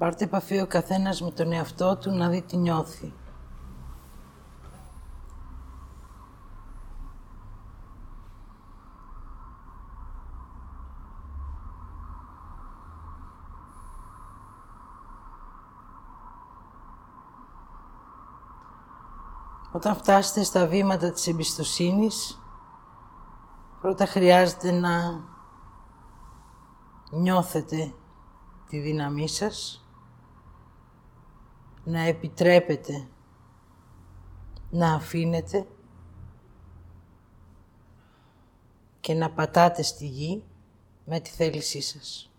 Πάρτε επαφή ο καθένας με τον εαυτό του να δει τι νιώθει. Όταν φτάσετε στα βήματα της εμπιστοσύνης, πρώτα χρειάζεται να νιώθετε τη δύναμή σας, να επιτρέπετε, να αφήνετε και να πατάτε στη γη με τη θέλησή σας.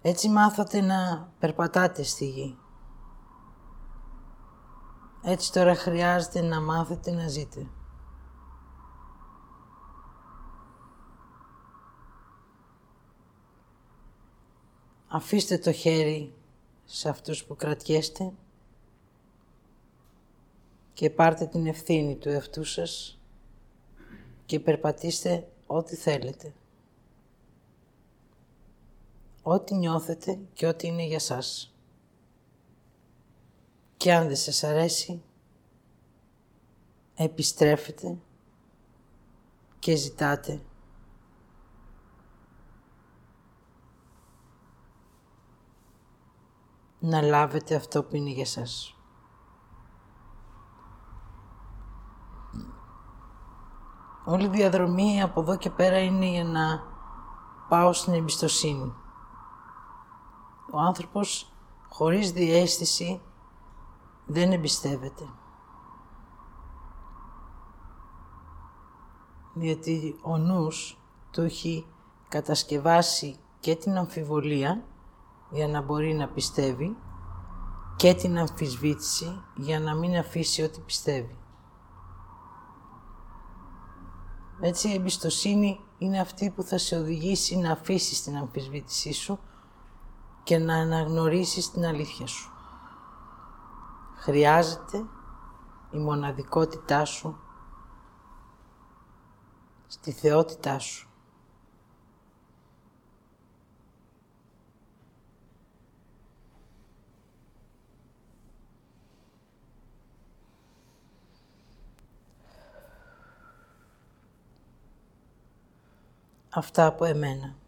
Έτσι μάθατε να περπατάτε στη γη. Έτσι τώρα χρειάζεται να μάθετε να ζείτε. Αφήστε το χέρι σε αυτούς που κρατιέστε και πάρτε την ευθύνη του εαυτού σας και περπατήστε ό,τι θέλετε. Ό,τι νιώθετε και ό,τι είναι για σας. Και αν δεν σας αρέσει, επιστρέφετε και ζητάτε. Να λάβετε αυτό που είναι για σας. Όλη η διαδρομή από εδώ και πέρα είναι για να πάω στην εμπιστοσύνη. Ο άνθρωπος χωρίς διαίσθηση δεν εμπιστεύεται. Γιατί ο νους του έχει κατασκευάσει και την αμφιβολία για να μπορεί να πιστεύει και την αμφισβήτηση για να μην αφήσει ό,τι πιστεύει. Έτσι η εμπιστοσύνη είναι αυτή που θα σε οδηγήσει να αφήσεις την αμφισβήτησή σου και να αναγνωρίσεις την αλήθεια σου. Χρειάζεται η μοναδικότητά σου στη θεότητά σου. Αυτά από εμένα.